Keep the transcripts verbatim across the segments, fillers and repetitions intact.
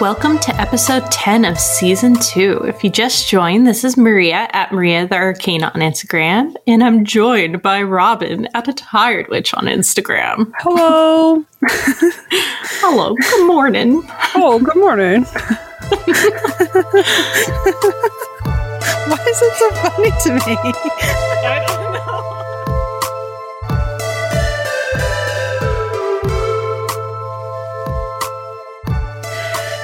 Welcome to episode ten of season two. If you just joined, this is Maria at Maria the Arcane on Instagram, and I'm joined by Robin at A Tired Witch on Instagram. Hello. Hello. Good morning. Oh, good morning. Why is it so funny to me? I don't know.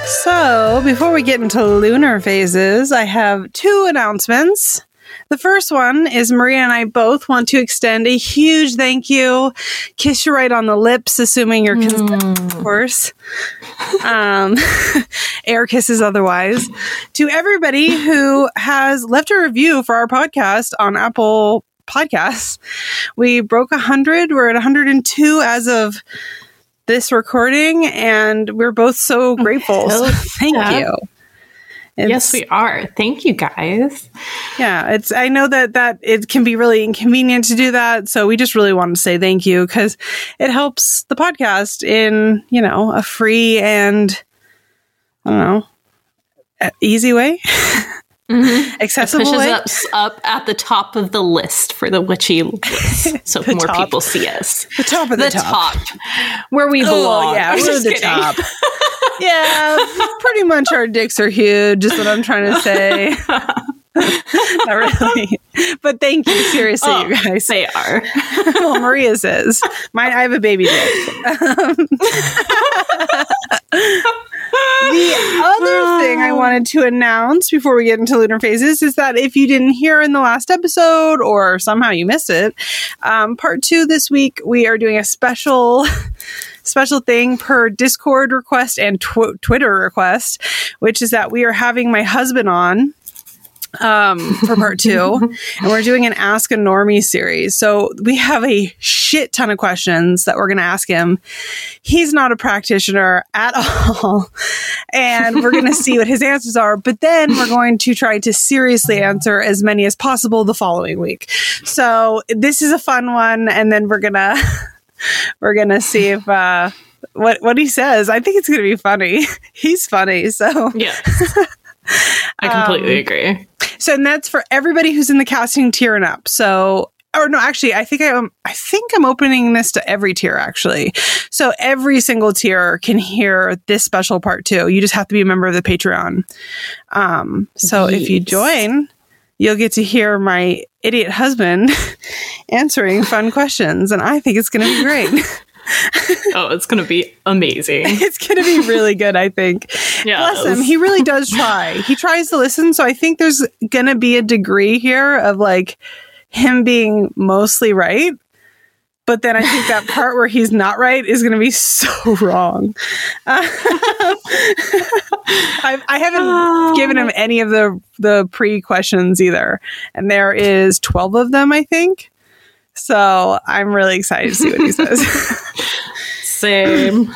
So, before we get into lunar phases, I have two announcements. The first one is Maria and I both want to extend a huge thank you. Kiss you right on the lips, assuming you're consent, mm. of course. Um, air kisses otherwise. To everybody who has left a review for our podcast on Apple Podcasts. We broke one hundred. We're at one hundred two as of this recording, and we're both so grateful. So thank yeah. you. It's, yes, we are. Thank you, guys. Yeah, it's. I know that that it can be really inconvenient to do that, so we just really want to say thank you because it helps the podcast in, you know, a free and, I don't know, easy way, mm-hmm. accessible way. It pushes us up at the top of the list for the witchy list, so more top. people see us. The top of the, the top. top, where we belong. Oh, yeah, we're the kidding. top. Yeah, pretty much our dicks are huge, is what I'm trying to say. Not really. But thank you. Seriously, oh, you guys. They are. Well, Maria's is. Mine, I have a baby dick. Um, the other thing I wanted to announce before we get into lunar phases is that if you didn't hear in the last episode or somehow you missed it, um, part two this week, we are doing a special... special thing per Discord request and tw- Twitter request, which is that we are having my husband on um, for part two, and we're doing an Ask a Normie series. So we have a shit ton of questions that we're going to ask him. He's not a practitioner at all, and we're going to see what his answers are, but then we're going to try to seriously answer as many as possible the following week. So this is a fun one, and then we're going to... We're going to see if uh, what what he says. I think it's going to be funny. He's funny. So, yeah, I completely um, agree. So, and that's for everybody who's in the casting tier and up. So, or no, actually, I think I'm, I think I'm opening this to every tier, actually. So every single tier can hear this special part too. You just have to be a member of the Patreon. Um, so Jeez. If you join, you'll get to hear my idiot husband answering fun questions, and I think it's going to be great. Oh, it's going to be amazing. It's going to be really good, I think. Yeah, bless him. He really does try. He tries to listen, so I think there's going to be a degree here of like him being mostly right. But then I think that part where he's not right is going to be so wrong. Uh, I, I haven't oh. given him any of the, the pre-questions either. And there is twelve of them, I think. So I'm really excited to see what he says. Same.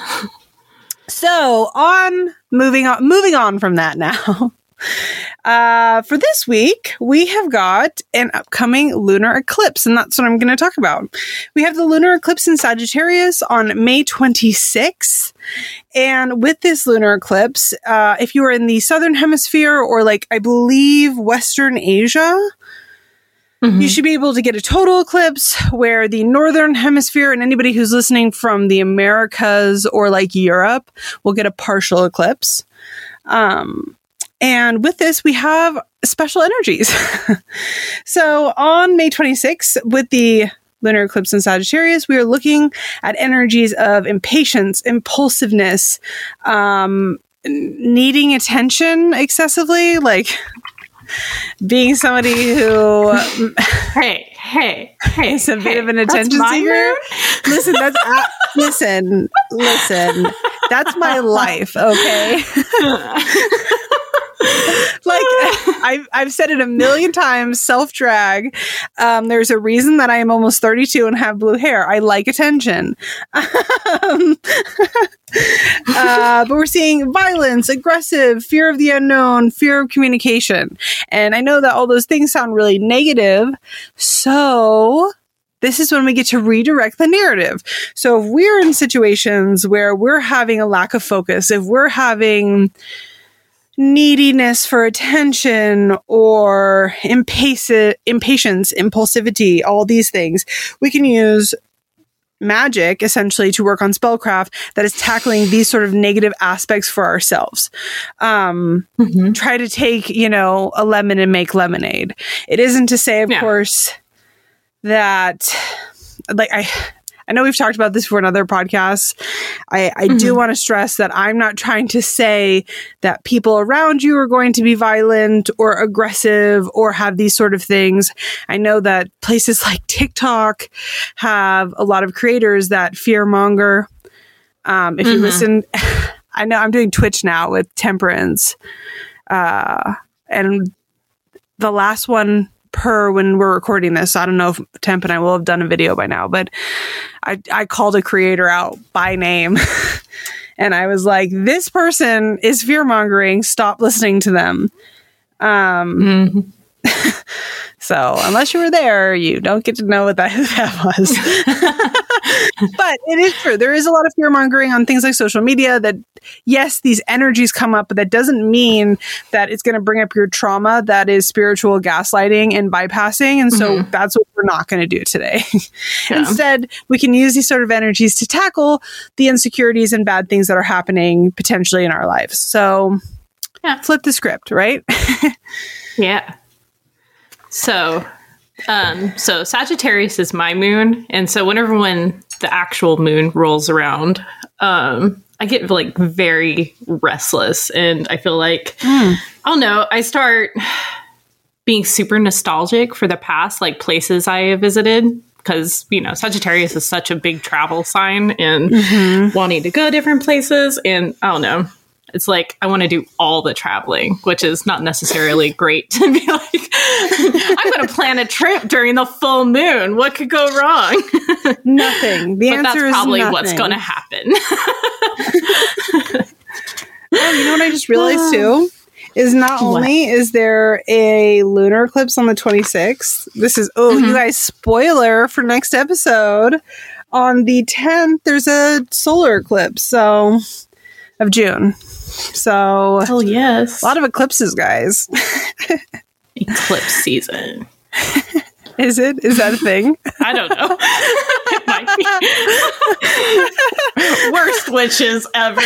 So on moving on, moving on from that now. Uh, for this week, we have got an upcoming lunar eclipse, and that's what I'm going to talk about. We have the lunar eclipse in Sagittarius on May twenty-sixth. And with this lunar eclipse, uh, if you are in the southern hemisphere or like, I believe, Western Asia, mm-hmm. you should be able to get a total eclipse where the northern hemisphere and anybody who's listening from the Americas or like Europe will get a partial eclipse. Um... And with this, we have special energies. So on May twenty-sixth, with the lunar eclipse in Sagittarius, we are looking at energies of impatience, impulsiveness, um, needing attention excessively, like being somebody who... Hey, hey, hey. It's a hey, bit of an attention seeker. Listen, that's... Uh, listen, listen. That's my life, okay? Like I've, I've said it a million times, self-drag. Um, there's a reason that I am almost thirty-two and have blue hair. I like attention. Um, uh, but we're seeing violence, aggressive, fear of the unknown, fear of communication. And I know that all those things sound really negative. So this is when we get to redirect the narrative. So if we're in situations where we're having a lack of focus, if we're having neediness for attention or impaci- impatience, impulsivity, all these things, we can use magic essentially to work on spellcraft that is tackling these sort of negative aspects for ourselves. Um, mm-hmm. Try to take, you know, a lemon and make lemonade. It isn't to say, of yeah. course, that like I I know we've talked about this for another podcast. I, I mm-hmm. do want to stress that I'm not trying to say that people around you are going to be violent or aggressive or have these sort of things. I know that places like TikTok have a lot of creators that fear monger. Um, if mm-hmm. you listen, I know I'm doing Twitch now with Temperance. Uh, and the last one per when we're recording this. I don't know if Temp and I will have done a video by now, but I, I called a creator out by name and I was like, this person is fear-mongering. Stop listening to them. Um, mm-hmm. So unless you were there, you don't get to know what that, that was. But it is true. There is a lot of fear-mongering on things like social media that, yes, these energies come up, but that doesn't mean that it's going to bring up your trauma that is spiritual gaslighting and bypassing. And so mm-hmm. that's what we're not going to do today. Yeah. Instead, we can use these sort of energies to tackle the insecurities and bad things that are happening potentially in our lives. So yeah. Flip the script, right? Yeah. So, um, so Sagittarius is my moon. And so whenever when the actual moon rolls around, um, I get like very restless and I feel like, mm. I don't know, I start being super nostalgic for the past, like places I have visited because, you know, Sagittarius is such a big travel sign and mm-hmm. wanting to go different places. And I don't know, it's like, I want to do all the traveling, which is not necessarily great to be like, I'm going to plan a trip during the full moon. What could go wrong? Nothing. The but answer that's is probably nothing. What's going to happen. Oh, you know what I just realized too? Is not only what? Is there a lunar eclipse on the twenty-sixth. This is, oh, mm-hmm. you guys, spoiler for next episode. On the tenth, there's a solar eclipse. So... of June. So, oh yes, a lot of eclipses, guys. Eclipse season. Is it? Is that a thing? I don't know. It might be. Worst witches ever.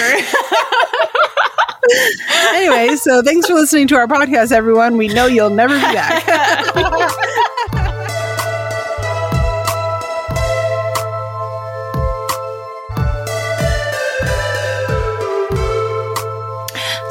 Anyway, so thanks for listening to our podcast, everyone. We know you'll never be back.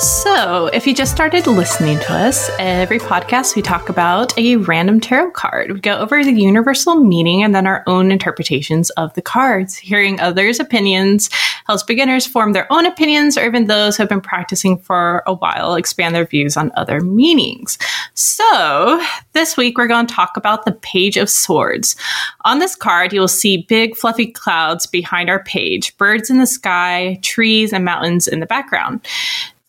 So, if you just started listening to us, every podcast we talk about a random tarot card. We go over the universal meaning and then our own interpretations of the cards. Hearing others' opinions helps beginners form their own opinions, or even those who have been practicing for a while expand their views on other meanings. So, this week we're going to talk about the Page of Swords. On this card, you will see big fluffy clouds behind our page, birds in the sky, trees, and mountains in the background.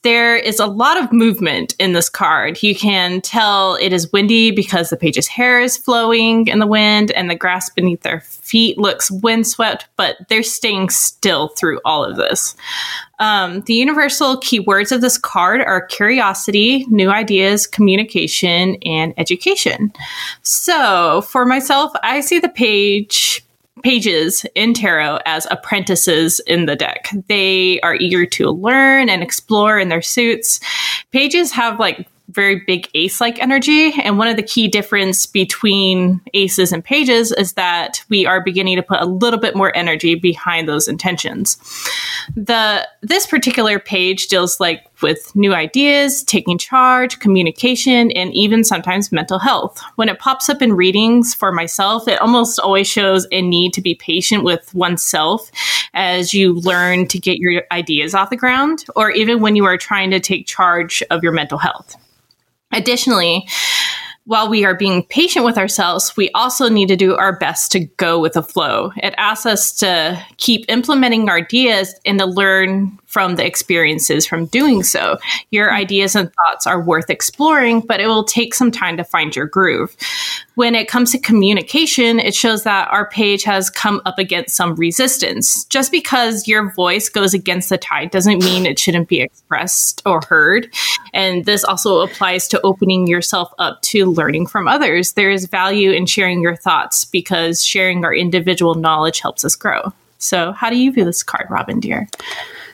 There is a lot of movement in this card. You can tell it is windy because the page's hair is flowing in the wind and the grass beneath their feet looks windswept, but they're staying still through all of this. Um, the universal keywords of this card are curiosity, new ideas, communication, and education. So for myself, I see the page... pages in tarot as apprentices in the deck. They are eager to learn and explore in their suits. Pages have like very big ace-like energy. And one of the key difference between aces and pages is that we are beginning to put a little bit more energy behind those intentions. The this particular page deals like with new ideas, taking charge, communication, and even sometimes mental health. When it pops up in readings for myself, it almost always shows a need to be patient with oneself as you learn to get your ideas off the ground, or even when you are trying to take charge of your mental health. Additionally, while we are being patient with ourselves, we also need to do our best to go with the flow. It asks us to keep implementing our ideas and to learn from the experiences from doing so. Your ideas and thoughts are worth exploring, but it will take some time to find your groove. When it comes to communication, it shows that our page has come up against some resistance. Just because your voice goes against the tide doesn't mean it shouldn't be expressed or heard. And this also applies to opening yourself up to learning from others. There is value in sharing your thoughts because sharing our individual knowledge helps us grow. So how do you view this card, Robin, dear?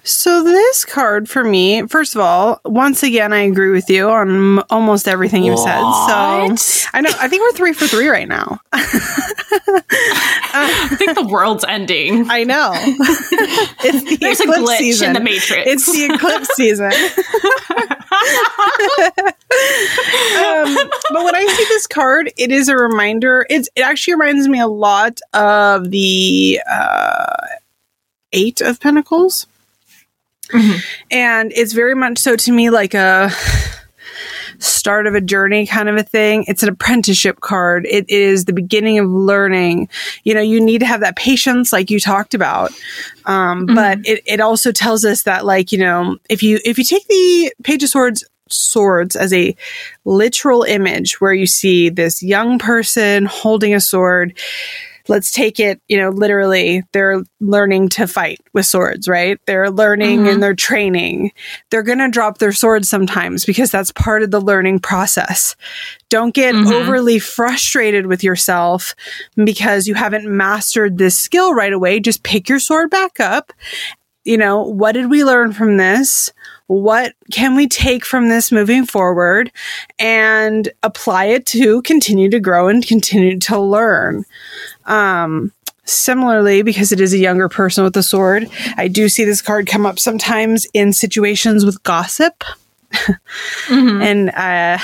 So this card for me, first of all, once again, I agree with you on m- almost everything you've said. So I know I think we're three for three right now. uh, I think the world's ending. I know. It's the There's eclipse a glitch season. In the Matrix. It's the eclipse season. um, but when I see this card, it is a reminder. It's, it actually reminds me a lot of the uh, Eight of Pentacles. Mm-hmm. And it's very much so to me like a start of a journey kind of a thing. It's an apprenticeship card. It is the beginning of learning. You know, you need to have that patience like you talked about. Um, mm-hmm. But it, it also tells us that, like, you know, if you if you take the Page of Swords swords as a literal image where you see this young person holding a sword, let's take it, you know, literally, they're learning to fight with swords, right? They're learning mm-hmm. and they're training. They're going to drop their swords sometimes because that's part of the learning process. Don't get mm-hmm. overly frustrated with yourself because you haven't mastered this skill right away. Just pick your sword back up. You know, what did we learn from this? What can we take from this moving forward and apply it to continue to grow and continue to learn? Um, similarly, because it is a younger person with a sword, I do see this card come up sometimes in situations with gossip. mm-hmm. And uh,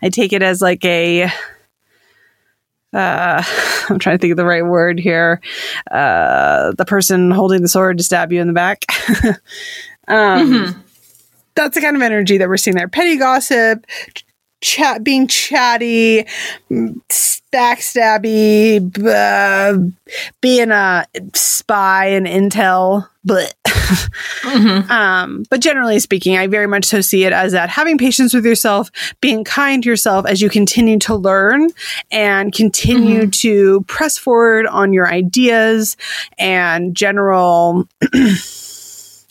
I take it as like a... Uh, I'm trying to think of the right word here. Uh, the person holding the sword to stab you in the back. Um, mm-hmm. That's the kind of energy that we're seeing there. Petty gossip, chat, being chatty, backstabby, uh, being a spy and intel. But, mm-hmm. um, but generally speaking, I very much so see it as that having patience with yourself, being kind to yourself as you continue to learn and continue mm-hmm. to press forward on your ideas and general.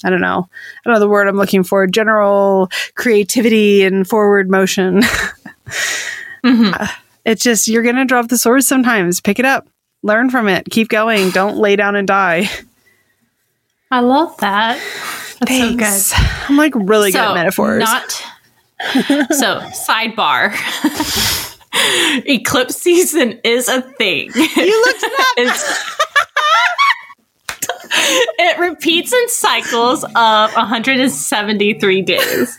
I don't know. I don't know the word I'm looking for. General creativity and forward motion. mm-hmm. uh, it's just, you're going to drop the sword sometimes. Pick it up. Learn from it. Keep going. Don't lay down and die. I love that. That's Thanks. So good. I'm like really so, good at metaphors. Not, so, sidebar. Eclipse season is a thing. You looked it up. It's... It repeats in cycles of one hundred seventy-three days.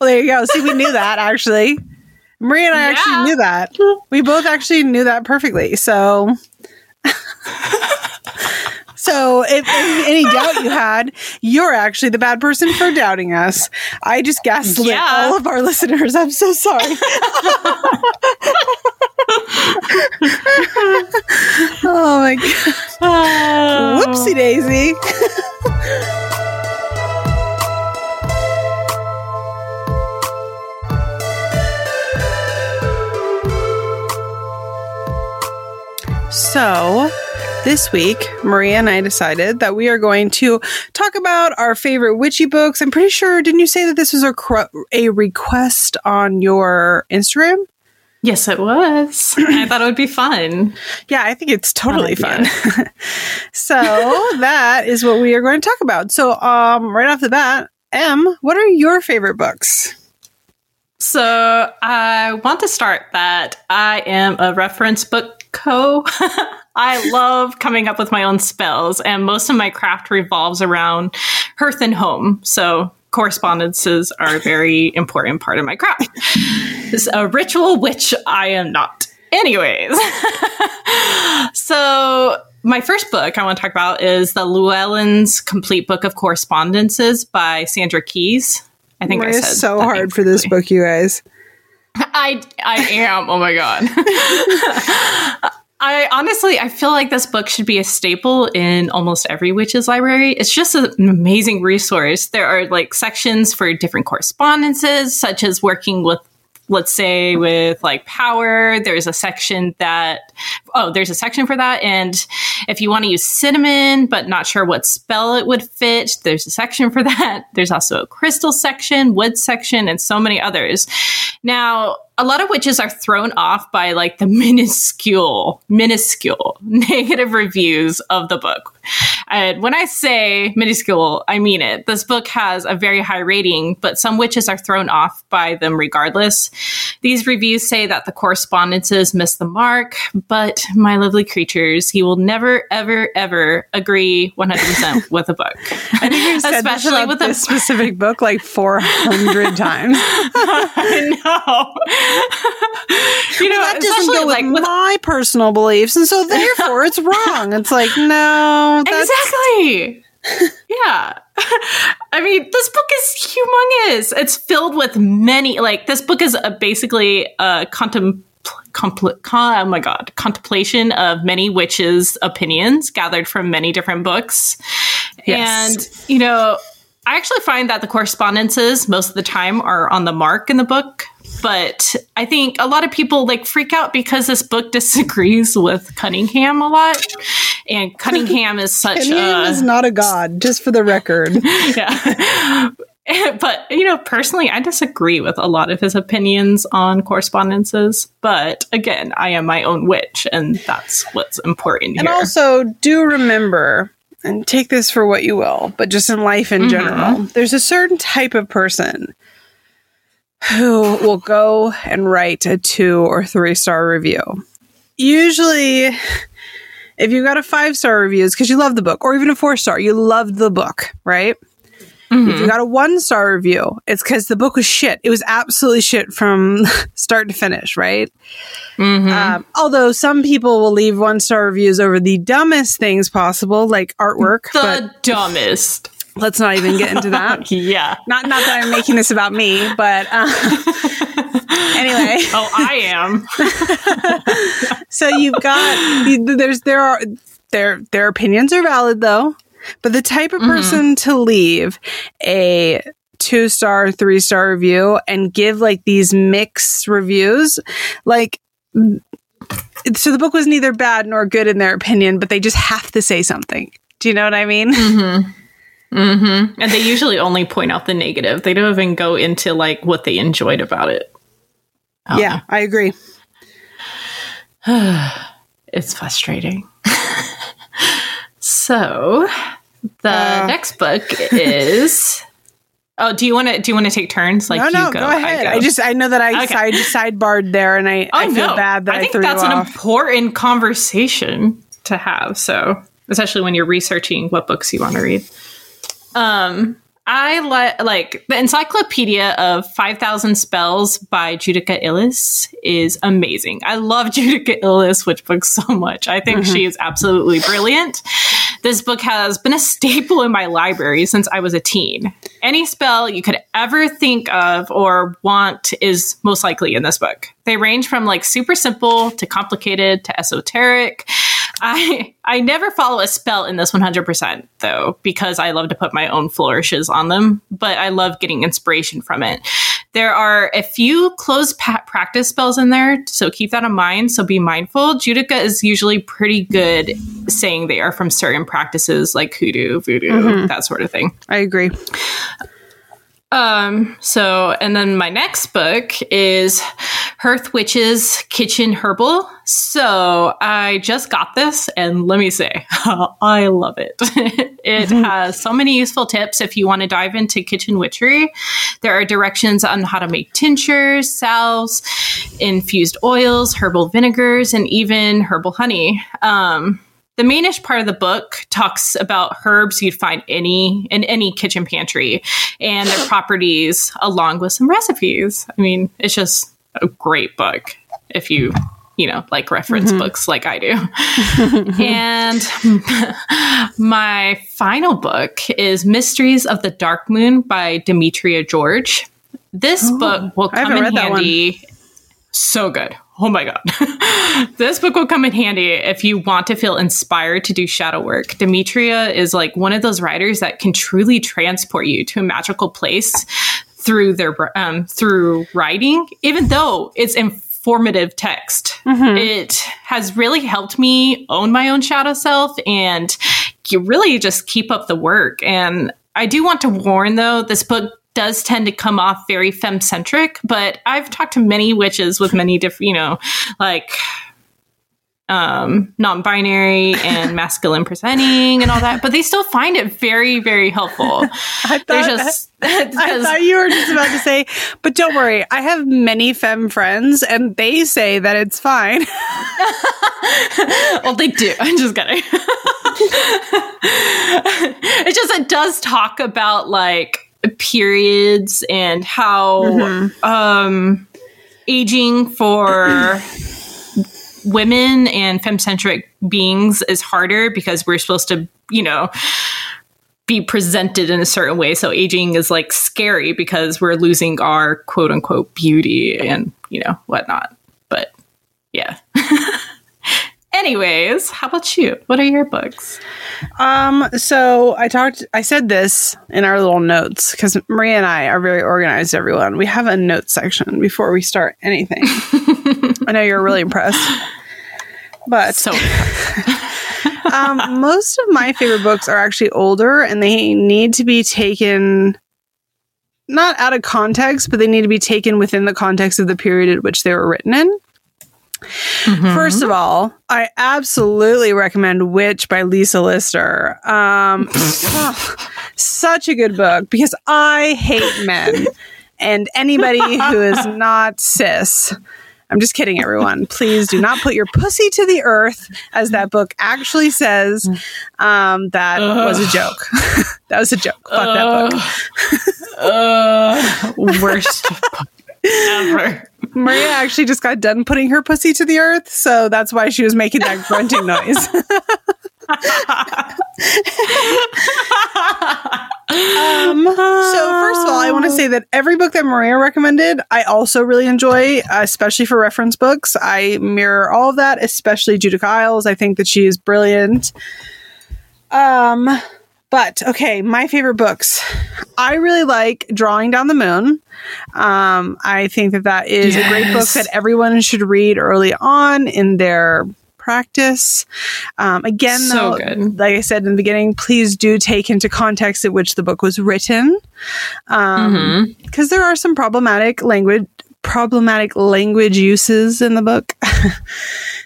Well, there you go. See, we knew that, actually. Maria and I yeah. actually knew that. We both actually knew that perfectly. So, so if, if any doubt you had, you're actually the bad person for doubting us. I just gaslit yeah. all of our listeners. I'm so sorry. Oh my god. Oh. Whoopsie daisy. So, this week, Maria and I decided that we are going to talk about our favorite witchy books. I'm pretty sure, didn't you say that this was a, cr- a request on your Instagram? Yes, it was. I thought it would be fun. Yeah, I think it's totally fun. So that is what we are going to talk about. So um, right off the bat, Em, what are your favorite books? So I want to start that I am a reference book co. I love coming up with my own spells, and most of my craft revolves around hearth and home. So correspondences are a very important part of my craft. This is a ritual witch I am not. Anyways. So my first book I want to talk about is the Llewellyn's Complete Book of Correspondences by Sandra Keys. I think Maria's I said so hard basically. For this book, you guys. I I am. Oh my god. I honestly, I feel like this book should be a staple in almost every witch's library. It's just an amazing resource. There are like sections for different correspondences, such as working with, let's say, with like power. There's a section that, oh, there's a section for that. And if you want to use cinnamon, but not sure what spell it would fit, there's a section for that. There's also a crystal section, wood section, and so many others. Now, a lot of witches are thrown off by like the minuscule, minuscule negative reviews of the book. And when I say minuscule, I mean it. This book has a very high rating, but some witches are thrown off by them regardless. These reviews say that the correspondences miss the mark, but my lovely creatures, he will never, ever, ever agree one hundred percent with a book. I think you've said especially this about with this a specific book like four hundred times. I know. You know, well, that doesn't go like, with, with my personal beliefs, and so therefore it's wrong. It's like, no, that's... exactly. Yeah. I mean, this book is humongous. It's filled with many, like, this book is a, basically a contemplation. Compl- con- oh my god, contemplation of many witches' opinions gathered from many different books. Yes. And, you know, I actually find that the correspondences most of the time are on the mark in the book. But I think a lot of people like freak out because this book disagrees with Cunningham a lot. And Cunningham is such Cunningham a... Cunningham is not a god, just for the record. Yeah. But, you know, personally, I disagree with a lot of his opinions on correspondences. But again, I am my own witch, and that's what's important and here. And also, do remember... and take this for what you will, but just in life in mm-hmm. general, there's a certain type of person who will go and write a two or three star review. Usually, if you got a five star review, it's because you love the book, or even a four star, you loved the book, right? Mm-hmm. If you got a one star review, it's because the book was shit. It was absolutely shit from start to finish, right? Mm-hmm. Um, although some people will leave one star reviews over the dumbest things possible, like artwork. The but dumbest. Let's not even get into that. Yeah. Not not that I'm making this about me, but uh, anyway. Oh, I am. So you've got you, there's there are their their opinions are valid though. But the type of person mm-hmm. to leave a two-star, three-star review and give, like, these mixed reviews, like, so the book was neither bad nor good in their opinion, but they just have to say something. Do you know what I mean? Mm-hmm. Mm-hmm. And they usually only point out the negative. They don't even go into, like, what they enjoyed about it. I yeah, know. I agree. It's frustrating. So the uh, next book is. Oh, do you want to do you want to take turns? Like no, no, you go, go ahead. I, go. I just I know that I okay. side sidebarred there, and I, oh, I feel no. bad that I, I think threw that's you an off. Important conversation to have. So especially when you're researching what books you want to read. Um, I li- like the Encyclopedia of Five Thousand Spells by Judika Illes is amazing. I love Judika Illes witch books so much. I think mm-hmm. she is absolutely brilliant. This book has been a staple in my library since I was a teen. Any spell you could ever think of or want is most likely in this book. They range from like super simple to complicated to esoteric. I I never follow a spell in this one hundred percent though, because I love to put my own flourishes on them, but I love getting inspiration from it. There are a few closed pa- practice spells in there, so keep that in mind. So be mindful. Judika is usually pretty good saying they are from certain practices like hoodoo, voodoo, mm-hmm. that sort of thing. I agree. Um. So, and then my next book is Hearth Witch's Kitchen Herbal. So I just got this, and let me say, I love it. It mm-hmm. has so many useful tips if you want to dive into kitchen witchery. There are directions on how to make tinctures, salves, infused oils, herbal vinegars, and even herbal honey. Um, the mainish part of the book talks about herbs you'd find any in any kitchen pantry and their properties, along with some recipes. I mean, it's just a great book if you... you know, like reference mm-hmm. books like I do. And my final book is Mysteries of the Dark Moon by Demetria George. This oh, book will come in handy. So good. oh my God. This book will come in handy if you want to feel inspired to do shadow work. Demetria is like one of those writers that can truly transport you to a magical place through their um, through writing, even though it's informative text. Mm-hmm. It has really helped me own my own shadow self and you really just keep up the work. And I do want to warn, though, this book does tend to come off very femme-centric, but I've talked to many witches with many different, you know, like um, non-binary and masculine presenting and all that, but they still find it very, very helpful. I thought, just, I, I thought you were just about to say, but don't worry, I have many femme friends and they say that it's fine. Well, they do. I'm just kidding. It just, it does talk about like periods and how mm-hmm. um, aging for women and femme-centric beings is harder because we're supposed to, you know, be presented in a certain way. So aging is like scary because we're losing our quote unquote beauty and, you know, whatnot. But yeah. Anyways, how about you? What are your books? Um, so I talked, I said this in our little notes because Maria and I are very organized, everyone. We have a note section before we start anything. I know you're really impressed, but so impressed. um, most of my favorite books are actually older and they need to be taken not out of context, but they need to be taken within the context of the period at which they were written in. Mm-hmm. First of all, I absolutely recommend Witch by Lisa Lister. Um, oh, such a good book because I hate men and anybody who is not cis. I'm just kidding, everyone. Please do not put your pussy to the earth, as that book actually says. Um, that uh, was a joke. That was a joke. Fuck uh, that book. uh, worst book ever. Maria actually just got done putting her pussy to the earth, so that's why she was making that grunting noise. um, so first of all, I want to say that every book that Maria recommended, I also really enjoy, especially for reference books. I mirror all of that, especially Judika Illes. I think that she is brilliant. Um, but okay, my favorite books. I really like Drawing Down the Moon. Um, I think that that is yes. a great book that everyone should read early on in their practice. Um, again, so though, like I said in the beginning, please do take into context at which the book was written, because um, mm-hmm. there are some problematic language problematic language uses in the book.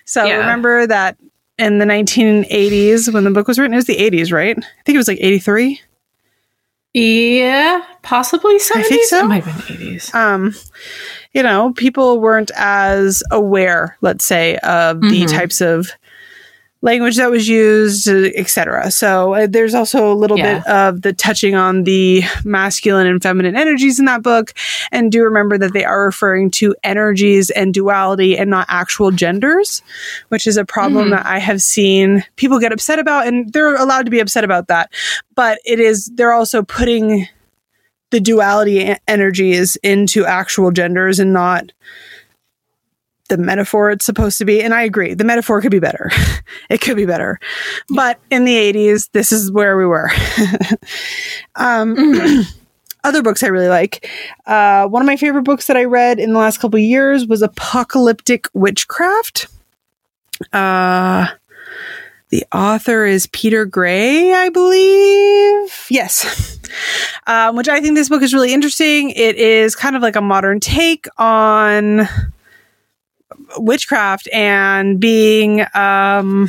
So yeah. remember that. In the nineteen eighties, when the book was written, it was the eighties, right? I think it was like eighty-three. Yeah, possibly seventies. I think so. It might have been eighties. Um, you know, people weren't as aware, let's say, of mm-hmm. the types of language that was used, et cetera. So uh, there's also a little yeah. bit of the touching on the masculine and feminine energies in that book. And do remember that they are referring to energies and duality and not actual genders, which is a problem mm-hmm. that I have seen people get upset about. And they're allowed to be upset about that. But it is, they're also putting the duality energies into actual genders and not the metaphor it's supposed to be. And I agree, the metaphor could be better. It could be better. But in the eighties, this is where we were. um, mm-hmm. Other books I really like. Uh, one of my favorite books that I read in the last couple of years was Apocalyptic Witchcraft. Uh, the author is Peter Gray, I believe. Yes. Um, which I think this book is really interesting. It is kind of like a modern take on witchcraft and being um I'm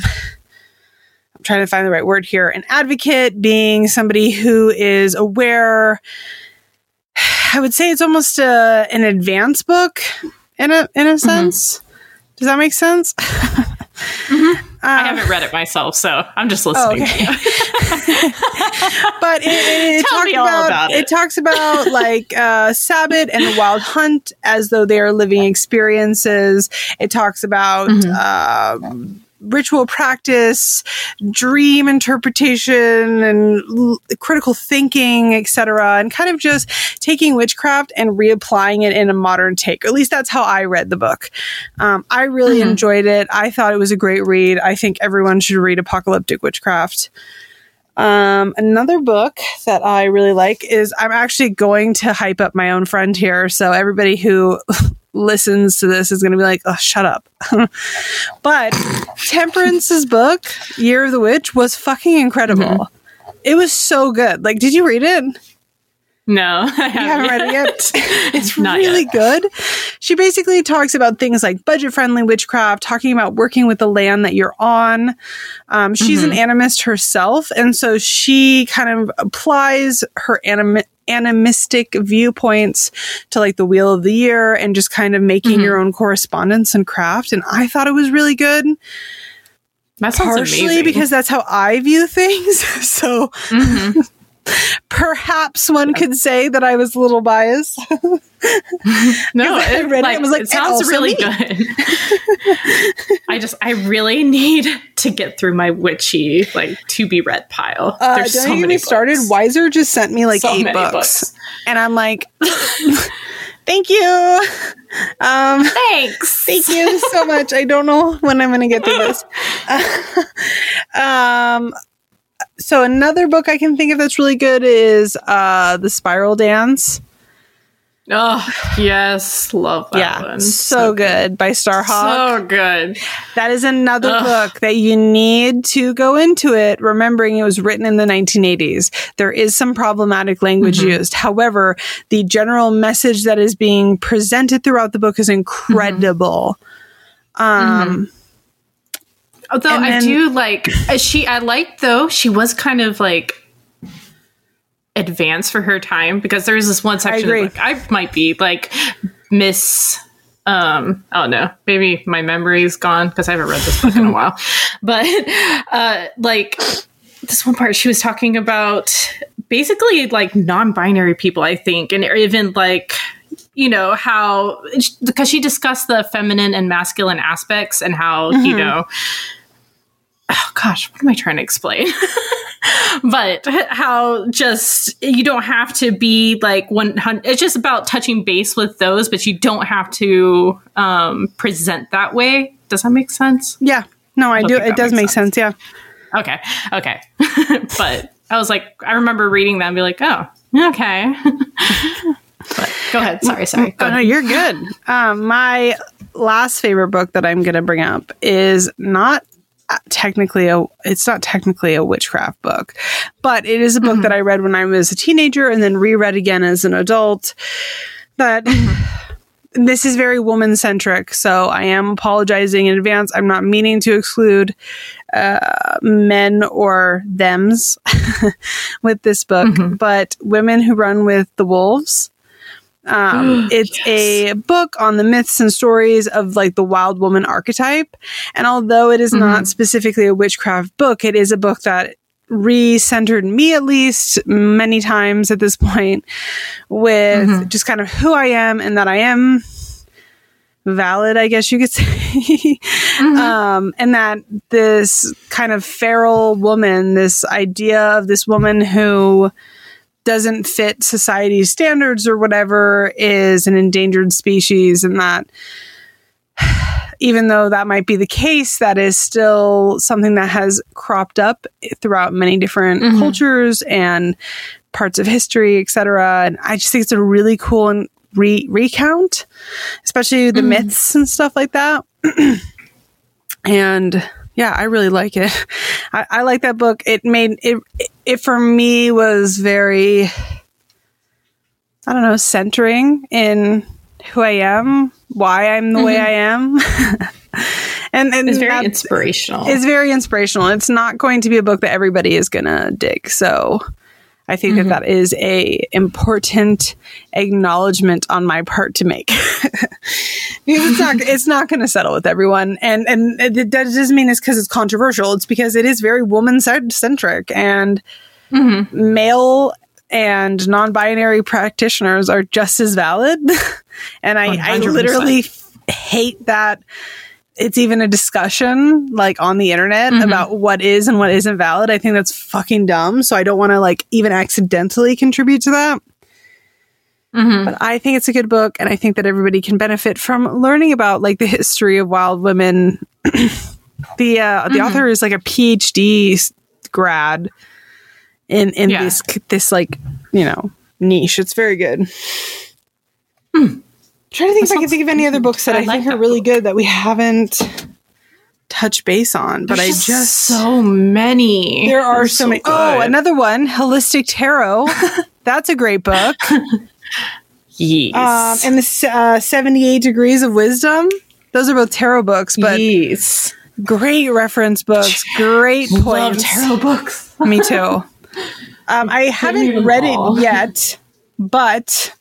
trying to find the right word here, an advocate, being somebody who is aware. I would say it's almost a, an advanced book in a in a sense. Mm-hmm. Does that make sense? Mm-hmm. Um, I haven't read it myself, so I'm just listening. Oh, okay. To you. But it, it, it talks about, about it. it talks about like uh, Sabbath and the Wild Hunt as though they are living experiences. It talks about mm-hmm. uh, ritual practice, dream interpretation, and l- critical thinking, et cetera, and kind of just taking witchcraft and reapplying it in a modern take. Or at least that's how I read the book. Um, I really mm-hmm. enjoyed it. I thought it was a great read. I think everyone should read Apocalyptic Witchcraft. Um, another book that I really like is, I'm actually going to hype up my own friend here. So everybody who listens to this is going to be like, oh, shut up. But Temperance's book, Year of the Witch, was fucking incredible. Mm-hmm. It was so good. Like, did you read it? No, I haven't, you haven't read it yet. It's Not really yet. good. She basically talks about things like budget-friendly witchcraft, talking about working with the land that you're on. Um, she's mm-hmm. an animist herself, and so she kind of applies her anim- animistic viewpoints to like the Wheel of the Year and just kind of making mm-hmm. your own correspondence and craft. And I thought it was really good. That sounds Partially amazing. Because that's how I view things. So. Mm-hmm. Perhaps one could say that I was a little biased. no, I read like, it. I was like, it sounds really me. good. I just, I really need to get through my witchy, like, to be read pile. Uh, There's so many books. Started. Wiser just sent me like so eight books. books, and I'm like, thank you. Um, Thanks. Thank you so much. I don't know when I'm going to get through this. Uh, um. So another book I can think of that's really good is uh, The Spiral Dance. Oh, yes. Love that yeah, one. So, so good. By Starhawk. So good. That is another Ugh. book that you need to go into it, remembering it was written in the nineteen eighties. There is some problematic language mm-hmm. used. However, the general message that is being presented throughout the book is incredible. Mm-hmm. Um mm-hmm. Although then, I do like she, I liked though she was kind of like advanced for her time, because there's this one section I, of the book, I might be like miss. Um, I don't know, maybe my memory is gone because I haven't read this book in a while. But uh, like this one part, she was talking about basically like non-binary people, I think, and even like. You know, how, because she discussed the feminine and masculine aspects and how, mm-hmm. you know, oh gosh, what am I trying to explain? But how just, you don't have to be like one hundred, it's just about touching base with those, but you don't have to um, present that way. Does that make sense? Yeah. No, I, I do. It does make sense. sense. Yeah. Okay. Okay. But I was like, I remember reading that and be like, oh, okay. But go ahead. Sorry, sorry. Go oh, ahead. No, you're good. Um, my last favorite book that I'm going to bring up is not technically a, it's not technically a witchcraft book, but it is a book mm-hmm. that I read when I was a teenager and then reread again as an adult. But mm-hmm. this is very woman-centric, so I am apologizing in advance. I'm not meaning to exclude uh, men or thems with this book, mm-hmm. but Women Who Run with the Wolves. Um, it's yes. a book on the myths and stories of like the wild woman archetype. And although it is mm-hmm. not specifically a witchcraft book, it is a book that re-centered me, at least many times at this point, with mm-hmm. just kind of who I am and that I am valid, I guess you could say. mm-hmm. Um, and that this kind of feral woman, this idea of this woman who doesn't fit society's standards or whatever, is an endangered species, and that even though that might be the case, that is still something that has cropped up throughout many different mm-hmm. cultures and parts of history, et cetera. And I just think it's a really cool re- recount, especially the mm-hmm. myths and stuff like that. And yeah, I really like it. I, I like that book. It made it, it, it for me was very, I don't know, centering in who I am, why I'm the mm-hmm. way I am. and, and it's very inspirational. It's very inspirational. It's not going to be a book that everybody is going to dig. So I think mm-hmm. that that is a important acknowledgement on my part to make. Because it's not, it's not going to settle with everyone. And, and it, that doesn't mean it's because it's controversial. It's because it is very woman-centric. And mm-hmm. male and non-binary practitioners are just as valid. And I, I literally f- hate that it's even a discussion like on the internet mm-hmm. about what is and what isn't valid. I think that's fucking dumb. So I don't want to like even accidentally contribute to that. Mm-hmm. But I think it's a good book, and I think that everybody can benefit from learning about like the history of wild women. The uh, mm-hmm. the author is like a PhD grad in in yeah. this this like you know niche. It's very good. Mm. I'm trying to think that if I can think of any other books that I, I like think are really book. good that we haven't touched base on. But There's I just, just so many. There are They're so, so many. Good. Oh, another one, Holistic Tarot. That's a great book. Yes. Um, and the uh, seventy-eight Degrees of Wisdom. Those are both tarot books, but yes. great reference books. Great points. Love tarot books. Me too. Um, I haven't read all. it yet, but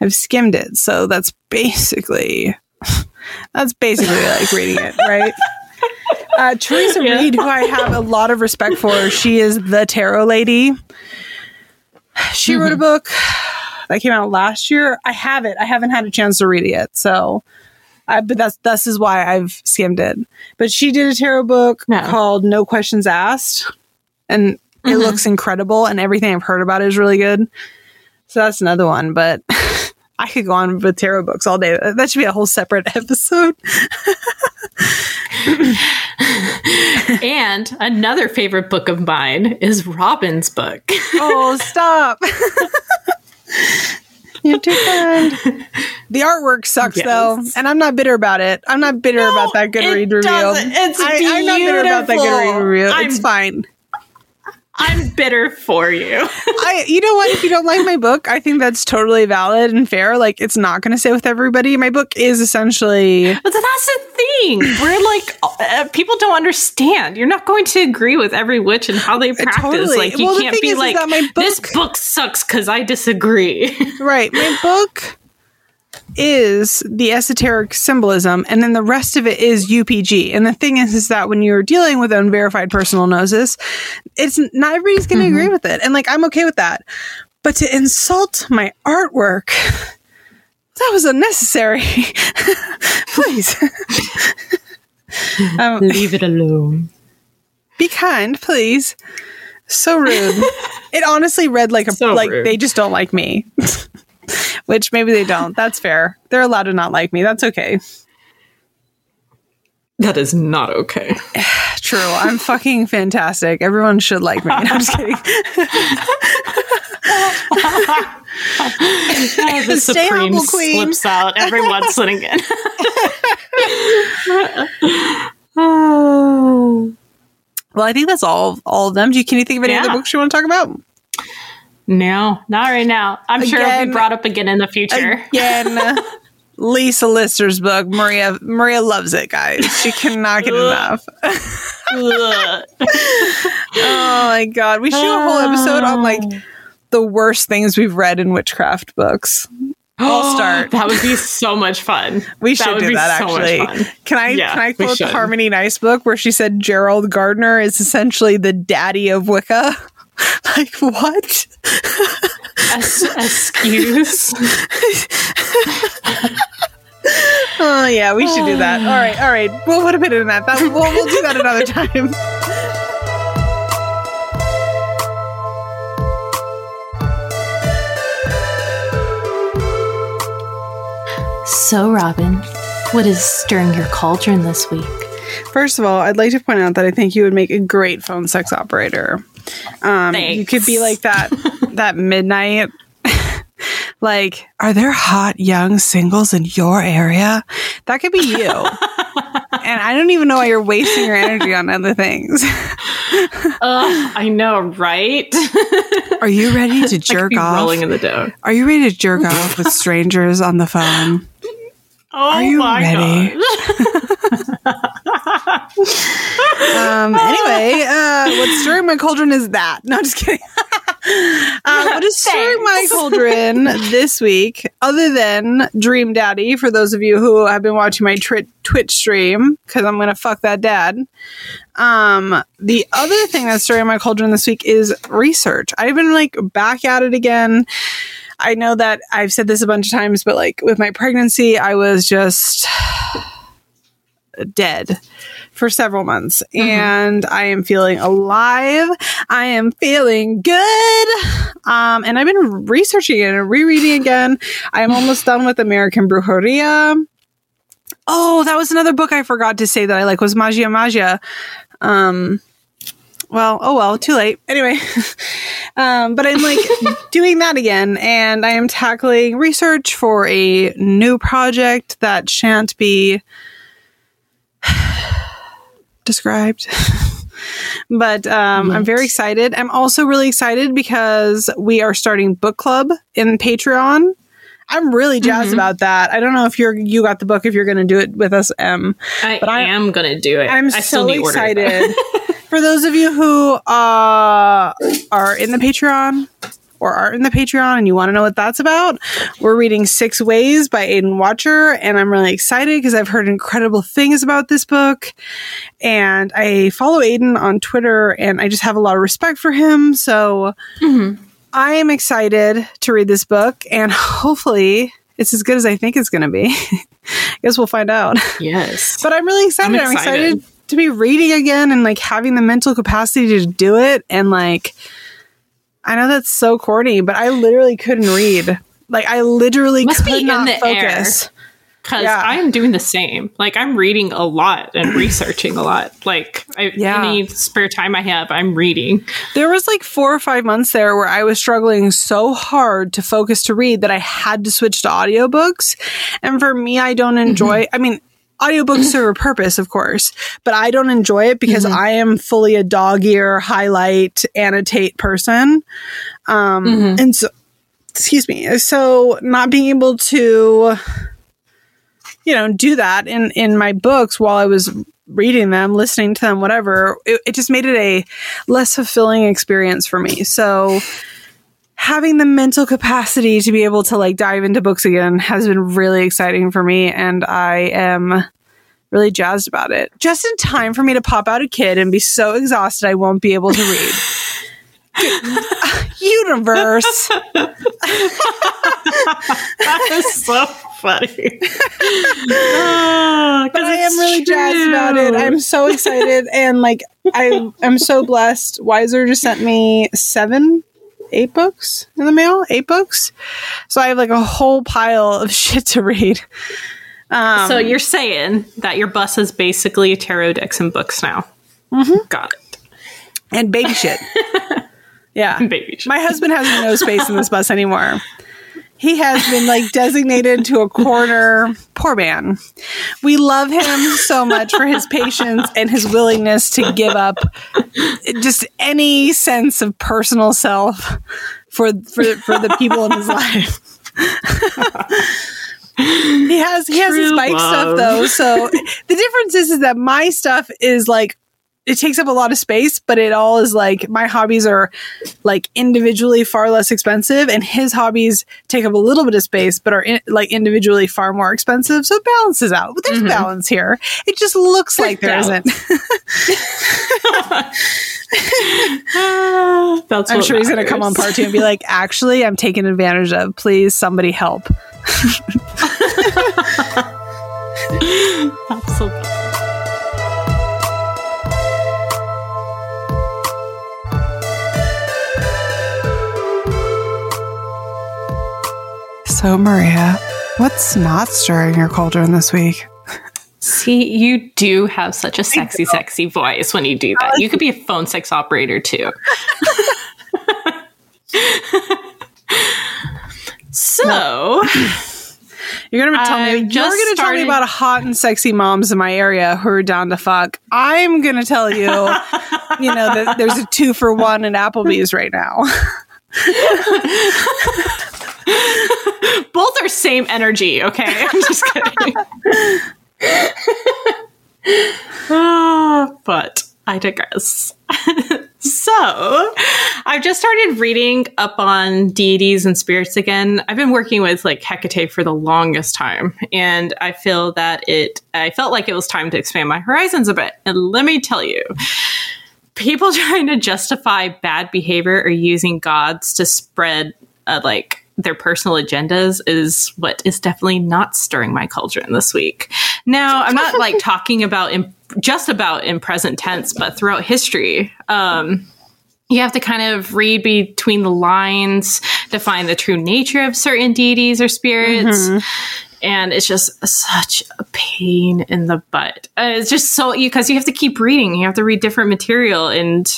I've skimmed it, so that's basically that's basically like reading it, right? Uh, Teresa yeah. Reed, who I have a lot of respect for, she is the tarot lady. She mm-hmm. wrote a book that came out last year. I have it. I haven't had a chance to read it yet, so. I, but that's this is why I've skimmed it. But she did a tarot book no. called No Questions Asked, and mm-hmm. it looks incredible. And everything I've heard about it is really good. So that's another one. But I could go on with tarot books all day. That should be a whole separate episode. And another favorite book of mine is Robin's book. Oh, stop. You're too kind. The artwork sucks, yes. though, and I'm not bitter about it. I'm not bitter no, about that Goodread it reveal. It's I, beautiful. I'm not bitter about that Goodread reveal. I'm, it's fine. I'm bitter for you. I, you know what? If you don't like my book, I think that's totally valid and fair. Like, it's not going to sit with everybody. My book is essentially. But that's the thing. We're like uh, people don't understand. You're not going to agree with every witch and how they practice. Totally. Like, you well, can't be is, like is book, this book sucks because I disagree. Right. My book is the esoteric symbolism, and then the rest of it is U P G. And the thing is, is that when you're dealing with unverified personal gnosis, it's not everybody's going to mm-hmm. agree with it. And like, I'm okay with that. But to insult my artwork, that was unnecessary. Please. um, Leave it alone. Be kind, please. So rude. It honestly read like a, so like rude. They just don't like me. Which maybe they don't. That's fair. They're allowed to not like me. That's okay. That is not okay. True. I'm fucking fantastic. Everyone should like me. No, I'm just kidding. Oh, the Stay Supreme slips out every once and again. Oh. Well, I think that's all, all of them. Can you think of any yeah. other books you want to talk about? No, not right now. I'm again, sure it'll be brought up again in the future. Again, Lisa Lister's book. Maria Maria loves it, guys. She cannot get enough. Oh my god, we should do a whole episode on like the worst things we've read in witchcraft books. I'll start. That would be so much fun. We should that do that actually. So can I yeah, can I quote the Harmony Nice book where she said Gerald Gardner is essentially the daddy of Wicca? Like, what? Es- excuse? Oh, yeah, we should do that. All right, all right. We'll put a bit in that. that we'll, we'll do that another time. So, Robin, what is stirring your cauldron this week? First of all, I'd like to point out that I think you would make a great phone sex operator. Um, you could be like that that midnight like, are there hot young singles in your area? That could be you. And I don't even know why you're wasting your energy on other things. uh, I know, right? Are you ready to jerk off? Rolling in the dough. Are you ready to jerk off with strangers on the phone? Oh, are you my ready? um, anyway, uh, what's stirring my cauldron is that. No, I'm just kidding. uh, what is stirring my cauldron this week, other than Dream Daddy, for those of you who have been watching my tri- Twitch stream, because I'm going to fuck that dad. Um, the other thing that's stirring my cauldron this week is research. I've been like back at it again. I know that I've said this a bunch of times, but like with my pregnancy, I was just dead for several months, mm-hmm. and I am feeling alive. I am feeling good. Um, and I've been researching it and rereading again. I'm almost done with American Brujeria. Oh, that was another book I forgot to say that I like was Magia Magia. Um, well, oh well, too late. Anyway, um, but I'm like doing that again, and I am tackling research for a new project that shan't be described. But um, right. I'm very excited. I'm also really excited because we are starting book club in Patreon. I'm really jazzed mm-hmm. about that. I don't know if you're you got the book, if you're going to do it with us, Em. I, but I am going to do it. I'm I still so need excited. For those of you who uh, are in the Patreon or aren't in the Patreon and you want to know what that's about, we're reading Six Ways by Aidan Watcher. And I'm really excited because I've heard incredible things about this book. And I follow Aidan on Twitter and I just have a lot of respect for him. So... Mm-hmm. I am excited to read this book, and hopefully it's as good as I think it's going to be. I guess we'll find out. Yes. But I'm really excited. I'm excited. I'm excited to be reading again and, like, having the mental capacity to do it. And, like, I know that's so corny, but I literally couldn't read. Like, I literally must could be not in the focus. Because yeah. I'm doing the same. Like, I'm reading a lot and researching a lot. Like, I, yeah. any spare time I have, I'm reading. There was like four or five months there where I was struggling so hard to focus to read that I had to switch to audiobooks. And for me, I don't enjoy... Mm-hmm. I mean, audiobooks serve a purpose, of course. But I don't enjoy it because mm-hmm. I am fully a dog-ear, highlight, annotate person. Um, mm-hmm. And so... Excuse me. So, not being able to... you know, do that in, in my books while I was reading them, listening to them, whatever. It, it just made it a less fulfilling experience for me. So having the mental capacity to be able to, like, dive into books again has been really exciting for me. And I am really jazzed about it. Just in time for me to pop out a kid and be so exhausted I won't be able to read. Universe. That is so funny. Because oh, I am really true. jazzed about it. I'm so excited, and like I am so blessed. Wiser just sent me seven, eight books in the mail. Eight books, so I have like a whole pile of shit to read. Um, so you're saying that your bus is basically tarot decks and books now? Mm-hmm. Got it. And baby shit. Yeah. Baby shit. My husband has no space in this bus anymore. He has been, like, designated to a corner. Poor man. We love him so much for his patience and his willingness to give up just any sense of personal self for for, for the people in his life. He has he has True his bike love. stuff, though. So the difference is, is that my stuff is, like, it takes up a lot of space, but it all is like my hobbies are like individually far less expensive, and his hobbies take up a little bit of space, but are in, like individually far more expensive. So it balances out. There's mm-hmm. balance here. It just looks like there balance. isn't. That's I'm sure matters. He's going to come on part two and be like, actually, I'm taken advantage of. Please, somebody help. That's so bad. So, Maria, what's not stirring your cauldron this week? See, you do have such a sexy, sexy voice when you do that. You could be a phone sex operator, too. So... You're gonna tell me. You're gonna tell me about hot and sexy moms in my area who are down to fuck. I'm gonna tell you, you know, that there's a two for one in Applebee's right now. Both are same energy, okay? I'm just kidding. Oh, but I digress. So, I've just started reading up on deities and spirits again. I've been working with, like, Hecate for the longest time, and I feel that it, I felt like it was time to expand my horizons a bit. And let me tell you, people trying to justify bad behavior or using gods to spread, uh, like, their personal agendas is what is definitely not stirring my cauldron this week. Now, I'm not like talking about in, just about in present tense, but throughout history. Um, you have to kind of read between the lines to find the true nature of certain deities or spirits. Mm-hmm. And it's just such a pain in the butt. Uh, it's just so, because you, you have to keep reading. You have to read different material, and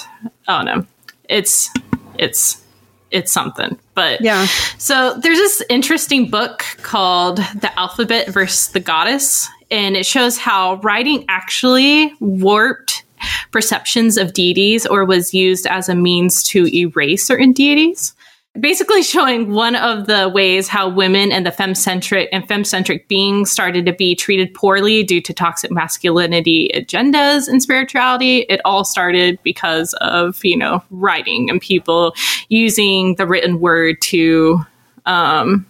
I don't know. It's it's it's something. But yeah. So there's this interesting book called The Alphabet versus the Goddess, and it shows how writing actually warped perceptions of deities, or was used as a means to erase certain deities. Basically showing one of the ways how women and the femme-centric and femme-centric beings started to be treated poorly due to toxic masculinity agendas and spirituality. It all started because of, you know, writing and people using the written word to um,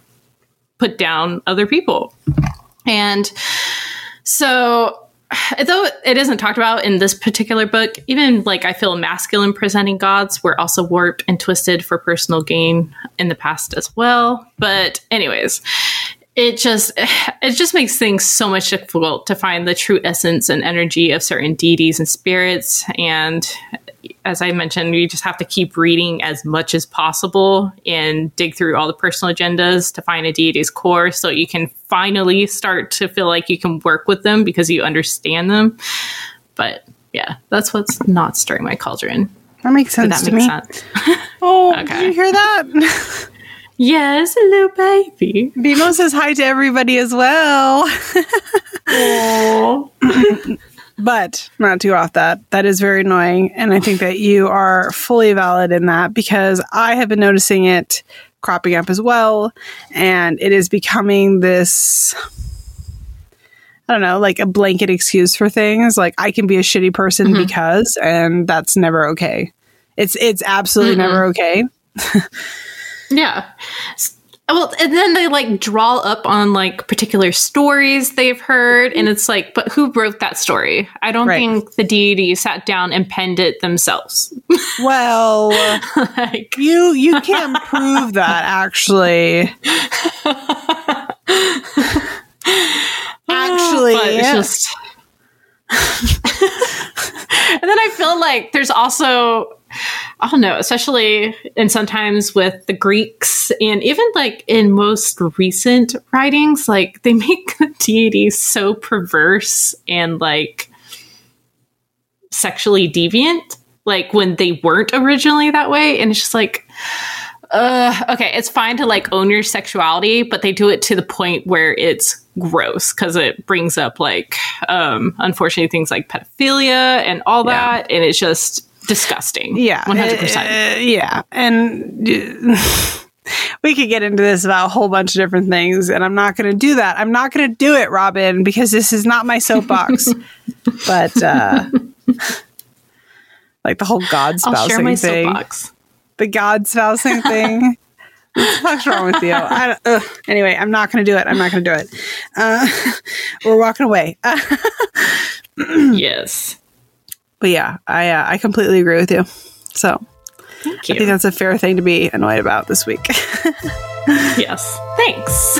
put down other people. And so... Though it isn't talked about in this particular book, even like I feel masculine presenting gods were also warped and twisted for personal gain in the past as well. But anyways, it just it just makes things so much difficult to find the true essence and energy of certain deities and spirits. And as I mentioned, you just have to keep reading as much as possible and dig through all the personal agendas to find a deity's core, so you can finally start to feel like you can work with them because you understand them. But yeah, that's what's not stirring my cauldron. That makes sense. Did that make sense? Oh, okay. Did you hear that? Yes, hello, baby. Bimo says hi to everybody as well. Oh. But not too off that. That is very annoying. And I think that you are fully valid in that, because I have been noticing it cropping up as well. And it is becoming this, I don't know, like a blanket excuse for things. Like, I can be a shitty person mm-hmm. because, and that's never okay. It's, it's absolutely mm-hmm. never okay. Yeah. Well, and then they like draw up on like particular stories they've heard, and it's like, but who wrote that story? I don't right. think the deity sat down and penned it themselves. Well, like. you you can't prove that, actually. Actually, but it's just. And then I feel like there's also. I don't know, especially and sometimes with the Greeks, and even like in most recent writings, like they make the deity so perverse and like sexually deviant, like when they weren't originally that way. And it's just like, uh, okay, it's fine to like own your sexuality, but they do it to the point where it's gross, because it brings up like, um, unfortunately, things like pedophilia and all yeah. that. And it's just... disgusting. Yeah. one hundred percent. Uh, yeah. And uh, we could get into this about a whole bunch of different things, and I'm not going to do that. I'm not going to do it, Robin, because this is not my soapbox. But uh, like the whole God spousing thing. Soapbox. The God spousing thing. What the fuck's wrong with you? I don't, anyway, I'm not going to do it. I'm not going to do it. Uh, we're walking away. Yes. But yeah, I uh, I completely agree with you. So Thank you. I think that's a fair thing to be annoyed about this week. Yes. Thanks.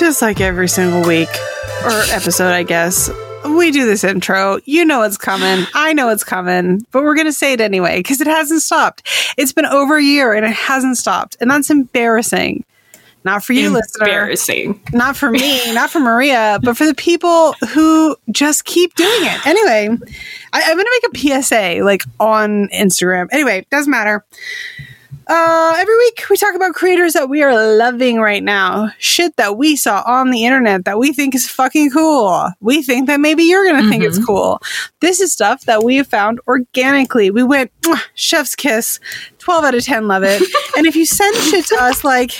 Just like every single week or episode, I guess, we do this intro. You know it's coming. I know it's coming, but we're going to say it anyway, because it hasn't stopped. It's been over a year and it hasn't stopped. And that's embarrassing. Not for you, listener. Embarrassing. Not for me, not for Maria, but for the people who just keep doing it. Anyway, I, I'm going to make a P S A like on Instagram. Anyway, doesn't matter. Uh, every week we talk about creators that we are loving right now. Shit that we saw on the internet that we think is fucking cool. We think that maybe you're going to mm-hmm. think it's cool. This is stuff that we have found organically. We went, chef's kiss, twelve out of ten, love it. And if you send shit to us like,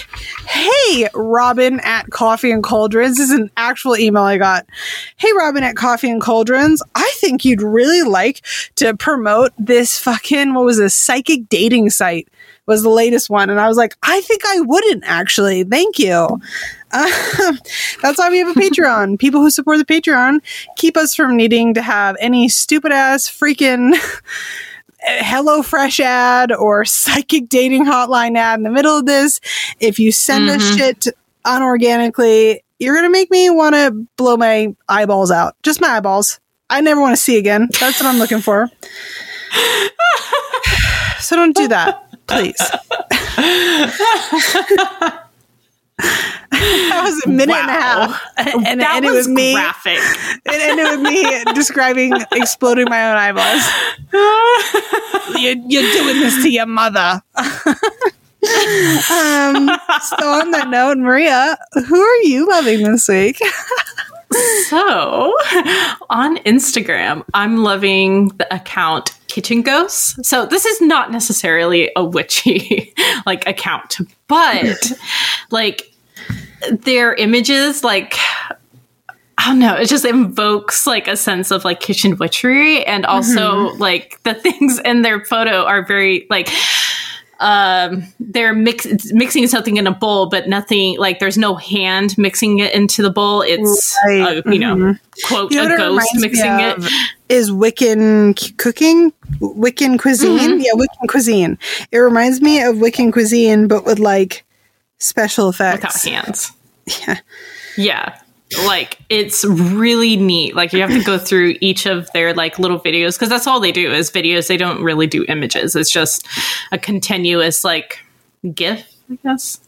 hey, Robin at Coffee and Cauldrons, this is an actual email I got. Hey, Robin at Coffee and Cauldrons, I think you'd really like to promote this fucking, what was this, psychic dating site. Was the latest one. And I was like, I think I wouldn't actually. Thank you. Uh, that's why we have a Patreon. People who support the Patreon keep us from needing to have any stupid ass freaking HelloFresh ad or psychic dating hotline ad in the middle of this. If you send mm-hmm. us shit unorganically, you're going to make me want to blow my eyeballs out. Just my eyeballs. I never want to see again. That's what I'm looking for. So don't do that, please. That was a minute wow. and a half. And, and that it ended was with me, graphic. It ended with me describing exploding my own eyeballs. you're, you're doing this to your mother. Um, so on that note, Maria, who are you loving this week? So on Instagram, I'm loving the account Kitchen Ghosts. So this is not necessarily a witchy like account, but like their images, like, I don't know, it just invokes like a sense of like kitchen witchery. And also mm-hmm. like the things in their photo are very like, um they're mix mixing something in a bowl, but nothing like there's no hand mixing it into the bowl. It's right. a, you know mm-hmm. quote you know a ghost mixing it is Wiccan c- cooking Wiccan cuisine mm-hmm. yeah Wiccan cuisine. It reminds me of Wiccan cuisine but with like special effects without hands. yeah yeah Like, it's really neat. Like, you have to go through each of their, like, little videos, because that's all they do is videos. They don't really do images. It's just a continuous, like, GIF, I guess.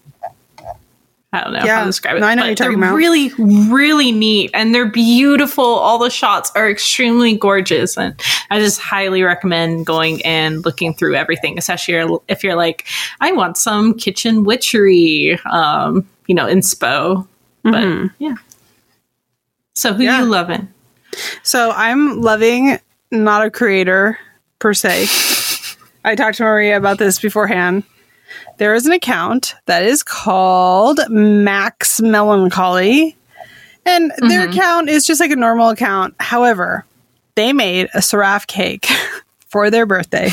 I don't know yeah. how to describe it. No, I know but what you're talking about. They're really, really neat, and they're beautiful. All the shots are extremely gorgeous, and I just highly recommend going and looking through everything, especially if you're like, I want some kitchen witchery, um, you know, inspo. But, mm-hmm. yeah. So who yeah. you loving? So I'm loving not a creator per se. I talked to Maria about this beforehand. There is an account that is called Max Melancholy. And mm-hmm. their account is just like a normal account. However, they made a Seraph Cake for their birthday.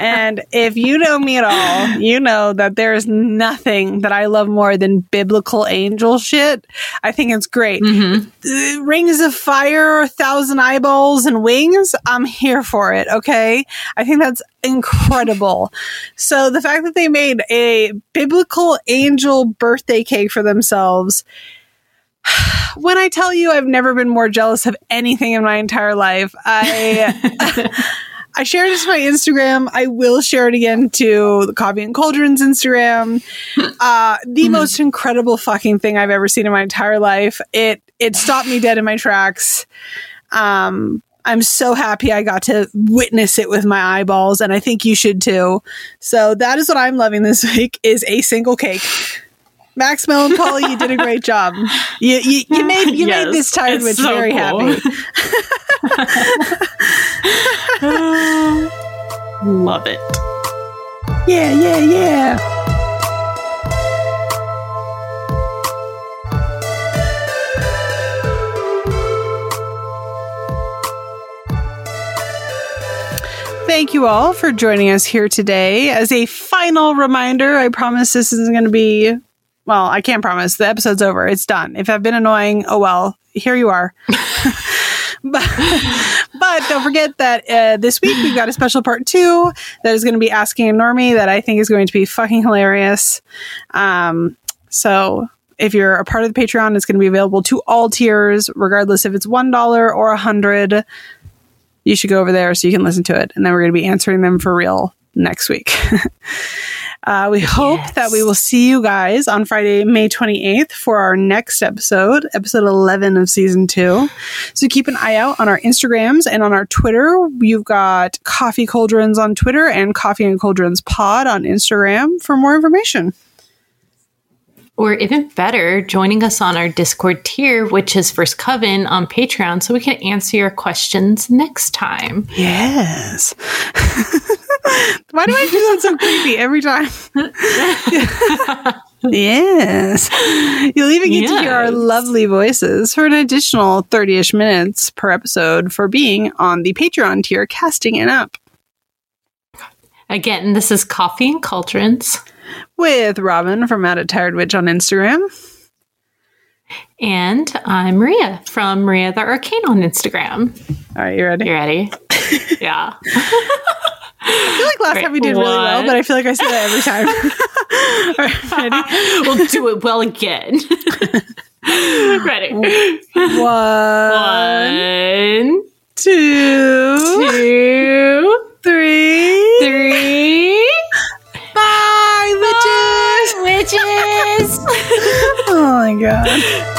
And if you know me at all, you know that there is nothing that I love more than biblical angel shit. I think it's great. Mm-hmm. Rings of fire, thousand eyeballs and wings. I'm here for it. Okay. I think that's incredible. So the fact that they made a biblical angel birthday cake for themselves. When I tell you I've never been more jealous of anything in my entire life, I I shared this on my Instagram. I will share it again to the Coffee and Cauldrons Instagram. Uh, the mm-hmm. most incredible fucking thing I've ever seen in my entire life. It it stopped me dead in my tracks. Um, I'm so happy I got to witness it with my eyeballs, and I think you should too. So that is what I'm loving this week, is a single cake. Max Melancholy, you did a great job. You you, you made you yes, made this tired witch so very cool. happy. uh, love it. Yeah, yeah, yeah. Thank you all for joining us here today. As a final reminder, I promise this isn't going to be... Well, I can't promise. The episode's over. It's done. If I've been annoying, oh well. Here you are. but, but don't forget that uh, this week we've got a special part two that is going to be asking a normie that I think is going to be fucking hilarious. Um, so if you're a part of the Patreon, it's going to be available to all tiers, regardless if it's one dollar or one hundred dollars. You should go over there so you can listen to it. And then we're going to be answering them for real next week. Uh, we hope yes. that we will see you guys on Friday, May twenty-eighth for our next episode, episode eleven of season two. So keep an eye out on our Instagrams and on our Twitter. You've got Coffee Cauldrons on Twitter and Coffee and Cauldrons Pod on Instagram for more information. Or even better, joining us on our Discord tier, which is First Coven on Patreon, so we can answer your questions next time. Yes. Why do I do that so creepy every time? Yes. You'll even get yes. to hear our lovely voices for an additional thirty-ish minutes per episode for being on the Patreon tier, casting it up. Again, this is Coffee and Cauldrons. With Robin from A Tired Witch on Instagram. And I'm Maria from Maria the Arcane on Instagram. All right, you ready? You ready? Yeah. I feel like last Great. time we did really what? well, but I feel like I say that every time. All right, ready? We'll do it well again. Ready? One, One two, two, three, three. Bye, witches! Bye, witches! Oh my god.